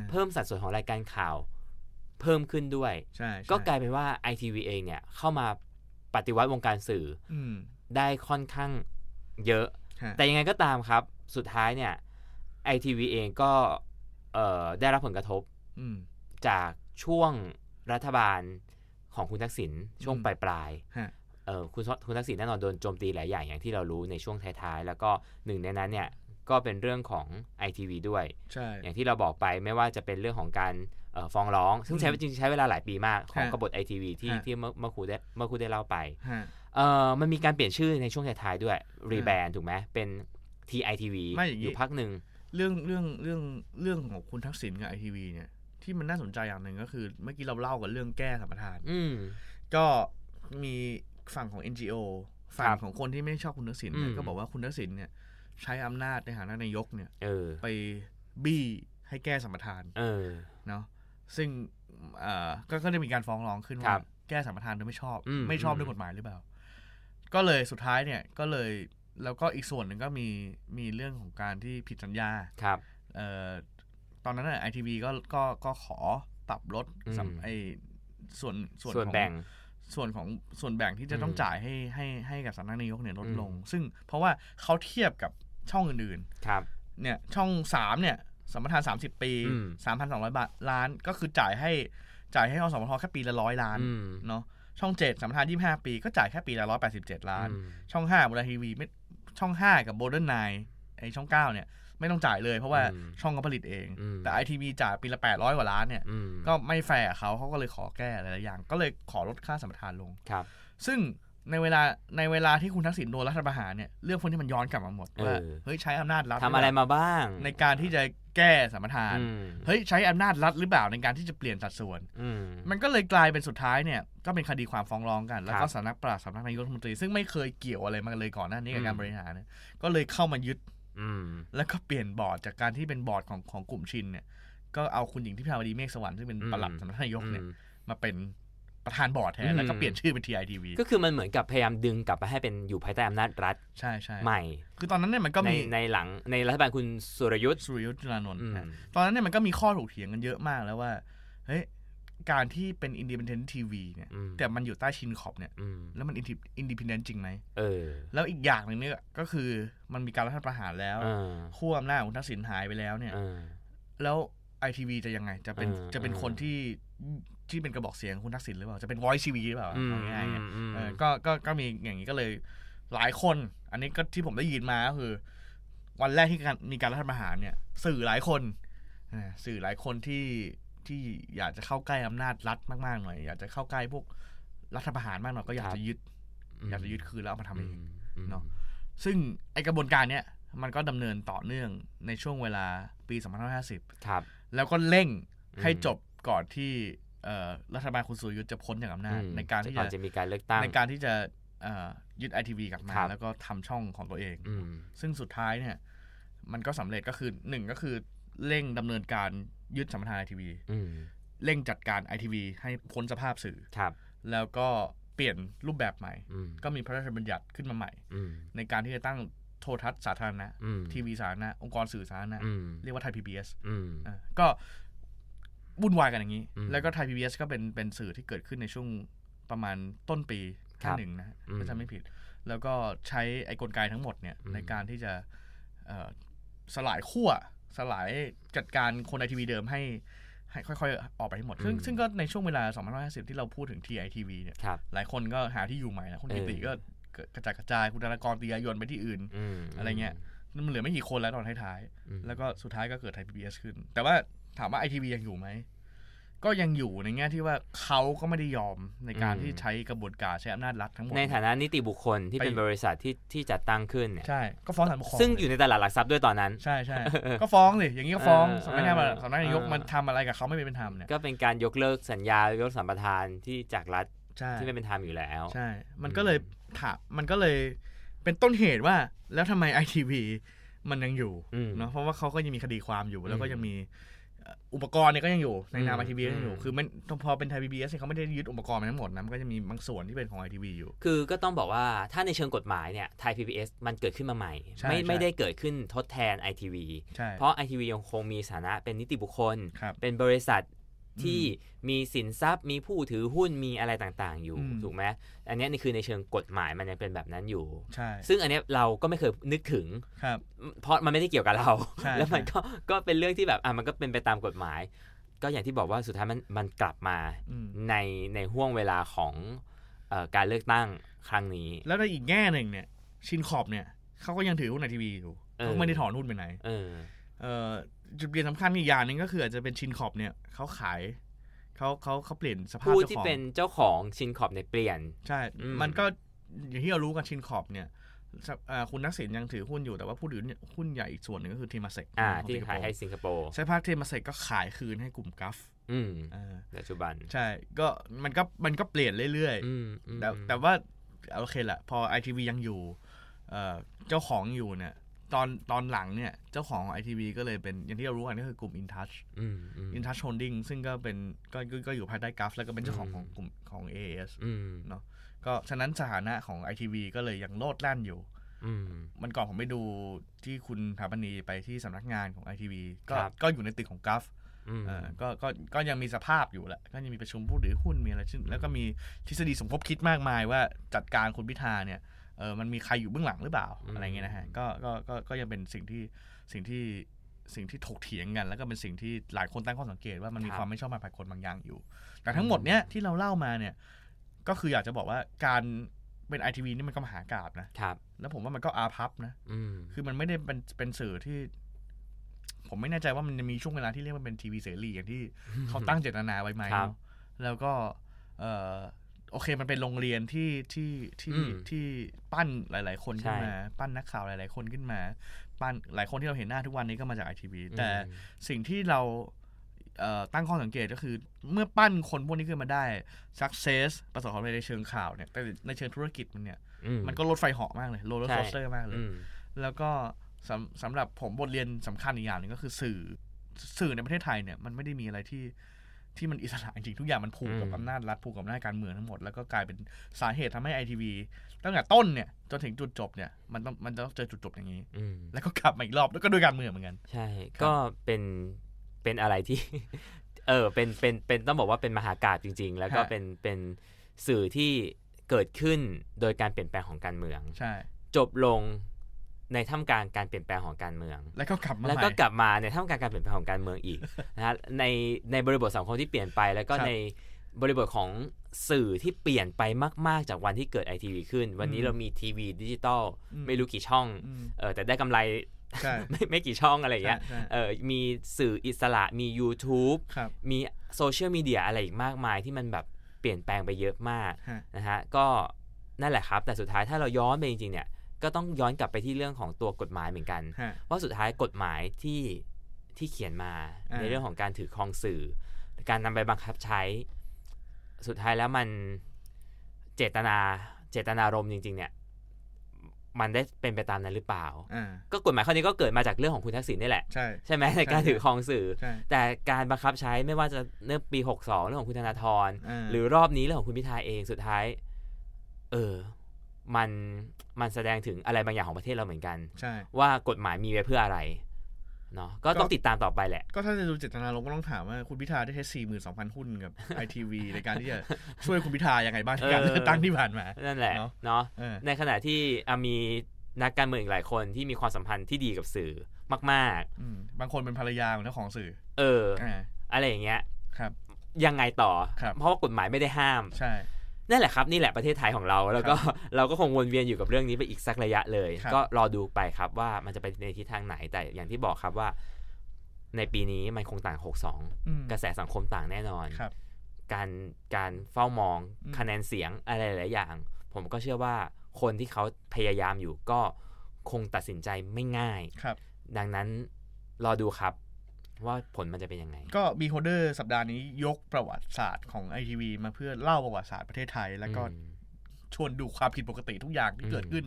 เพิ่มสัดส่วนของรายการข่าวเพิ่มขึ้นด้วยก็กลายเป็นว่า ITV เองเนี่ยเข้ามาปฏิวัติวงการสื่อได้ค่อนข้างเยอะแต่ยังไงก็ตามครับสุดท้ายเนี่ย ITV เองก็ได้รับผลกระทบจากช่วงรัฐบาลของคุณทักษิณช่วงปลายคุณทักษิณแน่นอนโดนโจมตีหลายอย่างอย่างที่เรารู้ในช่วงท้ายๆแล้วก็หนึ่งในนั้นเนี่ยก็เป็นเรื่องของ ITV ด้วยอย่างที่เราบอกไปไม่ว่าจะเป็นเรื่องของการฟ้องร้องซึ่งใช้เวลาหลายปีมากของกบฏ ITV ที่เมื่อครูได้เล่าไปมันมีการเปลี่ยนชื่อในช่วงท้ายๆด้วยรีแบรนด์ถูกไหมเป็น TITV อยู่พักนึงเรื่องของคุณทักษิณกับ ITV เนี่ยที่มันน่าสนใจอย่างหนึ่งก็คือเมื่อกี้เราเล่ากันเรื่องแก้สัมปทานก็มีฝั่งของ NGO ฝั่งของคนที่ไม่ชอบคุณทักษิณเนี่ยก็บอกว่าคุณทักษิณเนี่ยใช้อำนาจในฐานะนายกเนี่ยไปบี้ให้แก้สัมปทานเนาะซึ่งก็ได้มีการฟ้องร้องขึ้นว่าแก้สัมปทานโดยไม่ชอบด้วยกฎหมายหรือเปล่าก็เลยสุดท้ายเนี่ยก็เลยแล้วก็อีกส่วนหนึ่งก็มีเรื่องของการที่ผิดสัญญาครับตอนนั้นน่ะ ITV ก็ขอปรับลดส่วนแบ่งที่จะต้องจ่ายให้กับสำนักนายกเนี่ยลดลงซึ่งเพราะว่าเขาเทียบกับช่องอื่นๆครับเนี่ยช่อง3เนี่ยสัมปทาน30 ปี 3,200 ล้านก็คือจ่ายให้อสมทแค่ปีละ100ล้านเนาะช่อง7สัมปทาน25ปีก็จ่ายแค่ปีละ187ล้านช่อง5บนทีวีช่อง5กับโบเดิร์นไนท์ไอ้ช่อง9เนี่ย ไม่ต้องจ่ายเลยเพราะว่าช่องก็ผลิตเองแต่ ITV จ่ายปีละ800กว่าล้านเนี่ยก็ไม่แฟร์เขาก็เลยขอแก้หลายๆอย่างก็เลยขอลดค่าสัมปทานลงซึ่งในเวลาที่คุณทักษิณโดนรัฐประหารเนี่ยเรื่องพวกนี้มันย้อนกลับมาหมดว่าเฮ้ยใช้อำนาจรัฐทำอะไรมาบ้างในการที่จะแก้สัมปทานเฮ้ยใช้อำนาจรัฐหรือเปล่าในการที่จะเปลี่ยนสัดส่วนมันก็เลยกลายเป็นสุดท้ายเนี่ยก็เป็นคดีความฟ้องร้องกันแล้วก็สำนักปลัดสำนักนายกรัฐมนตรีซึ่งไม่เคยเกี่ยวอะไรมาเลยก่อนหน้านี้กับการบริหารเนี่ยก็เลยเข้ามายึดแล้วก็เปลี่ยนบอร์ดจากการที่เป็นบอร์ดของกลุ่มชินเนี่ยก็เอาคุณหญิงทิพาวดีเมฆสวรรค์ซึ่งเป็นปลัดสำนักนายกเนี่ยมาเป็นประธานบอร์ดแทนแล้วก็เปลี่ยนชื่อเป็น TITV ก็คือมันเหมือนกับพยายามดึงกลับไปให้เป็นอยู่ภายใต้อำนาจรัฐใช่ๆใหม่คือตอนนั้นเนี่ยมันก็มีในรัฐบาลคุณสุรยุทธ์จุลานนท์ตอนนั้นเนี่ยมันก็มีข้อถกเถียงกันเยอะมากแล้วว่าเฮ้ยการที่เป็น Independent TV เนี่ยแต่มันอยู่ใต้ชินขอบเนี่ยแล้วมัน Independent จริงไหมแล้วอีกอย่างนึงเนี่ยก็คือมันมีการรัฐประหารแล้วขั้วอำนาจของทักษิณหายไปแล้วเนี่ยแล้ว ITV จะยังไงจะเป็นคนที่เป็นกระบอกเสียงคุณทักษิณหรือเปล่าจะเป็น Voice TV หรือเปล่าง่ายๆก็มีอย่างนี้ก็เลยหลายคนอันนี้ก็ที่ผมได้ยินมาก็คือวันแรกที่มีการรัฐประหารเนี่ยสื่อหลายคนที่อยากจะเข้าใกล้อำนาจรัฐมากๆหน่อยอยากจะเข้าใกล้พวกรัฐประหารมากหน่อยก็อยากจะยึดคืนแล้วเอามาทำเองเนาะซึ่งไอกระบวนการเนี้ยมันก็ดำเนินต่อเนื่องในช่วงเวลาปี2550ครับแล้วก็เร่งให้จบก่อนที่รัฐบาลคุณสุรยุทธ์จะพ้นจากอำนาจในการที่จะมีการเลือกตั้งในการที่จะยึด ITV กลับมาแล้วก็ทำช่องของตัวเองซึ่งสุดท้ายเนี่ยมันก็สำเร็จก็คือ1ก็คือเร่งดำเนินการยึดสัมปทาน ITV เร่งจัดการ ITV ให้พ้นสภาพสื่อแล้วก็เปลี่ยนรูปแบบใหม่ก็มีพระราชบัญญัติขึ้นมาใหม่ในการที่จะตั้งโทรทัศน์สาธารณะทีวีสาธารณะองค์กรสื่อสาธารณะเรียกว่าไทย PBS ก็วุ่นวายกันอย่างนี้แล้วก็ไทย PBS ก็เป็นสื่อที่เกิดขึ้นในช่วงประมาณต้นปี51นะถ้าจำไม่ผิดแล้วก็ใช้ไอ้กลไกทั้งหมดเนี่ยในการที่จะสลายขั้วสลายจัดการคน ITV เดิมให้ค่อยๆออกไปให้หมดซึ่งก็ในช่วงเวลา2550ที่เราพูดถึง TITV เนี่ยหลายคนก็หาที่อยู่ใหม่นะคุณกิติก็กระจายคุณธนากรปิยยนต์ไปที่อื่นอะไรเงี้ยมันเหลือไม่กี่คนแล้วตอนท้ายๆแล้วก็สุดท้ายก็เกิดไทย PBS ขึ้นแต่ว่าถามว่า ITV ยังอยู่ไหมก็ยังอยู่ในแง่ที่ว่าเขาก็ไม่ได้ยอมในการที่ใช้กระบวนการใช้อำนาจรัฐทั้งหมดในฐานะนิติบุคคลที่เป็นบริษัทที่จัดตั้งขึ้นเนี่ยใช่ก็ฟ้องศาลปกครองซึ่งอยู่ในตลาดหลักทรัพย์ด้วยตอนนั้นใช่ๆก็ฟ้องสิอย่างนี้ก็ฟ้องสำนักงานสำนักนายกมันทำอะไรกับเขาไม่เป็นธรรมเนี่ยก็เป็นการยกเลิกสัญญายกเลิกสัมปทานที่จากรัฐที่ไม่เป็นธรรมอยู่แล้วใช่มันก็เลยเป็นต้นเหตุว่าแล้วทำไม ITV มันยังอยู่เนาะเพราะว่าเขาก็ยังมีคดีความอยู่แล้วก็ยังมีอุปกรณ์เนี่ยก็ยังอยู่ในนาม ITV ยังอยู่คือมันพอเป็นไทย PBS เนี่ยเขาไม่ได้ยึดอุปกรณ์ไปทั้งหมดนะมันก็จะมีบางส่วนที่เป็นของ ITV อยู่คือก็ต้องบอกว่าถ้าในเชิงกฎหมายเนี่ยไทย PBS มันเกิดขึ้นมาใหม่ไม่ได้เกิดขึ้นทดแทน ITV เพราะ ITV ยังคงมีสถานะเป็นนิติบุคคลเป็นบริษัทที่มีสินทรัพย์มีผู้ถือหุ้นมีอะไรต่างๆอยู่ถูกไหมอันนี้นี่คือในเชิงกฎหมายมันยังเป็นแบบนั้นอยู่ซึ่งอันนี้เราก็ไม่เคยนึกถึงเพราะมันไม่ได้เกี่ยวกับเราแล้วมันก็เป็นเรื่องที่แบบมันก็เป็นไปตามกฎหมายก็อย่างที่บอกว่าสุดท้ายมันกลับมาในห่วงเวลาของการเลือกตั้งครั้งนี้แล้วในอีกแง่หนึ่งเนี่ยชินขอบเนี่ยเขาก็ยังถือหุ้นในทีวีอยู่เขาไม่ได้ถอนหุ้นไปไหนจุดเปลี่ยนสำคัญอีกอย่างนึงก็คืออาจจะเป็นชินขอบเนี่ยเขาขายเขาเปลี่ยนสภาพเจ้าของผู้ที่เป็นเจ้าของชินขอบเนี่ยเปลี่ยนใช่มันก็อย่างที่เรารู้กันชินขอบเนี่ยคุณนักสินยังถือหุ้นอยู่แต่ว่าผู้ถือหุ้นใหญ่อีกส่วนหนึ่งก็คือเทมาเซกที่ขายให้สิงคโปร์ใช่ภาคเทมาเซกก็ขายคืนให้กลุ่มกัฟปัจจุบันใช่ก็มันก็เปลี่ยนเรื่อยๆแต่ว่าโอเคแหละพอ ITV ยังอยู่เจ้าของอยู่เนี่ยตอนหลังเนี่ยเจ้าของ ITV ก็เลยเป็นอย่างที่เรารู้กันก็คือกลุ่ม InTouch InTouch Holding ซึ่งก็เป็นก็อยู่ภายใต้กัฟแล้วก็เป็นเจ้าของกลุ่มของ AS เนาะก็ฉะนั้นสถานะของ ITV ก็เลยยังโลดแล่นอยู่มันก่อนผมไปดูที่คุณถาปณีไปที่สำนักงานของ ITV ก็อยู่ในตึกของกัฟก็ยังมีสภาพอยู่แหละก็ยังมีประชุมผู้ถือหุ้นมีอะไรแล้วก็มีทฤษฎีสมคบคิดมากมายว่าจัดการคุณพิธาเนี่ยมันมีใครอยู่เบื้องหลังหรือเปล่าอะไรเงี้ยนะฮะก็ยังเป็นสิ่งที่ถกเถียงกันแล้วก็เป็นสิ่งที่หลายคนตั้งข้อสังเกตว่ามันมีความไม่ชอบมาพากลบางอย่างอยู่แต่ทั้งหมดเนี้ยที่เราเล่ามาเนี่ยก็คืออยากจะบอกว่าการเป็น ITV นี่มันก็มหากาพย์นะแล้วผมว่ามันก็อาภัพนะคือมันไม่ได้เป็นสื่อที่ ผมไม่แน่ใจว่ามันมีช่วงเวลาที่เรียกว่าเป็นทีวีเสรีอย่างที่เขาตั้งเจตนาไว้ไหมแล้วก็โอเคมันเป็นโรงเรียนที่ปั้นหลายๆคนขึ้นมาปั้นนักข่าวหลายๆคนขึ้นมาปั้นหลายคนที่เราเห็นหน้าทุกวันนี้ก็มาจาก ITV แต่สิ่งที่เราตั้งข้อสังเกตก็คือเมื่อปั้นคนพวกนี้ขึ้นมาได้ success ประสบความสำเร็จในเชิงข่าวเนี่ยแต่ในเชิงธุรกิจมันเนี่ยมันก็ลดไฟเหาะมากเลย roller coaster มากเลยแล้วก็สำหรับผมบทเรียนสำคัญอีกอย่างนึงก็คือสื่อในประเทศไทยเนี่ยมันไม่ได้มีอะไรที่มันอิสระจริงทุกอย่างมันผูกกับอำนาจรัฐผูกกับอำนาจการเมืองทั้งหมดแล้วก็กลายเป็นสาเหตุทำให้ ITV ตั้งแต่ต้นเนี่ยจนถึงจุดจบเนี่ยมันจะต้องเจอจุดจบอย่างนี้แล้วก็กลับมาอีกรอบแล้วก็ด้วยการเมืองเหมือนกันใช่ก็เป็นอะไรที่เป็นต้องบอกว่าเป็นมหากาพย์จริงๆแล้วก็เป็นสื่อที่เกิดขึ้นโดยการเปลี่ยนแปลงของการเมืองใช่จบลงในท่ามกลางการเปลี่ยนแปลงของการเมืองแล้วก็กลับมาในท่ามกลางการเปลี่ยนแปลงของการเมืองอีกนะฮะในบริบทสังคมที่เปลี่ยนไปแล้วก็ในบริบทของสื่อที่เปลี่ยนไปมากๆจากวันที่เกิด ITV ขึ้นวันนี้เรามีทีวีดิจิตอลไม่รู้กี่ช่องแต่ได้กำไรไม่กี่ช่องอะไรอย่างเงี้ยมีสื่ออิสระมี YouTube มีโซเชียลมีเดียอะไรอีกมากมายที่มันแบบเปลี่ยนแปลงไปเยอะมากนะฮะก็นั่นแหละครับแต่สุดท้ายถ้าเราย้อนไปจริงๆเนี่ยก็ต้องย้อนกลับไปที่เรื่องของตัวกฎหมายเหมือนกันว่าสุดท้ายกฎหมายที่เขียนมาในเรื่องของการถือครองสื่อการนำไปบังคับใช้สุดท้ายแล้วมันเจตนารมณ์จริงๆเนี่ยมันได้เป็นไปตามนั้นหรือเปล่าก็กฎหมายข้อนี้ก็เกิดมาจากเรื่องของคุณทักษิณนี่แหละใช่ไหมในการถือครองสื่อแต่การบังคับใช้ไม่ว่าจะเรื่องปี62เรื่องของคุณธนาธรหรือรอบนี้เรื่องของคุณพิธาเองสุดท้ายมันแสดงถึงอะไรบางอย่างของประเทศเราเหมือนกันว่ากฎหมายมีไว้เพื่ออะไรเนาะก็ต้องติดตามต่อไปแหละก็ถ้าจะดูเจตนาลงก็ต้องถามว่าคุณพิธาได้ใช้ 42,000 หุ้นกับ ITV ในการที่จะช่วยคุณพิธายังไงบ้างในการเลือกตั้งที่ผ่านมานั่นแหละเนาะในขณะที่มีนักการเมืองหลายคนที่มีความสัมพันธ์ที่ดีกับสื่อมากๆบางคนเป็นภรรยาของเจ้าของสื่ออะไรอย่างเงี้ยครับยังไงต่อเพราะว่ากฎหมายไม่ได้ห้ามใช่นั่นแหละครับนี่แหละประเทศไทยของเราแล้วก็เราก็คงวนเวียนอยู่กับเรื่องนี้ไปอีกสักระยะเลยก็รอดูไปครับว่ามันจะไปในทิศทางไหนแต่อย่างที่บอกครับว่าในปีนี้มันคงต่าง62กระแสสังคมต่างแน่นอนการเฝ้ามองคะแนนเสียงอะไรหลายอย่างผมก็เชื่อว่าคนที่เขาพยายามอยู่ก็คงตัดสินใจไม่ง่ายดังนั้นรอดูครับว่าผลมันจะเป็นยังไงก็ Beholder สัปดาห์นี้ยกประวัติศาสตร์ของ ITV มาเพื่อเล่าประวัติศาสตร์ประเทศไทยแล้วก็ชวนดูความผิดปกติทุกอย่างที่เกิดขึ้น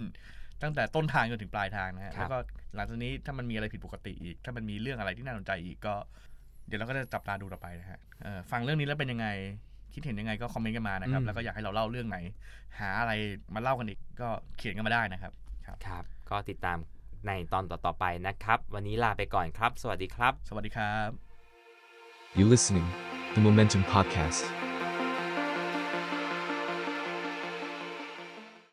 ตั้งแต่ต้นทางจนถึงปลายทางนะฮะแล้วก็หลังจากนี้ถ้ามันมีอะไรผิดปกติอีกถ้ามันมีเรื่องอะไรที่น่าสนใจอีกก็เดี๋ยวเราก็จะจับตาดูต่อไปนะฮะฟังเรื่องนี้แล้วเป็นยังไงคิดเห็นยังไงก็คอมเมนต์กันมานะครับแล้วก็อยากให้เราเล่าเรื่องไหนหาอะไรมาเล่ากันอีกก็เขียนกันมาได้นะครับครับก็ติดตามในตอนต่อๆไปนะครับวันนี้ลาไปก่อนครับสวัสดีครับ You listening the Momentum Podcast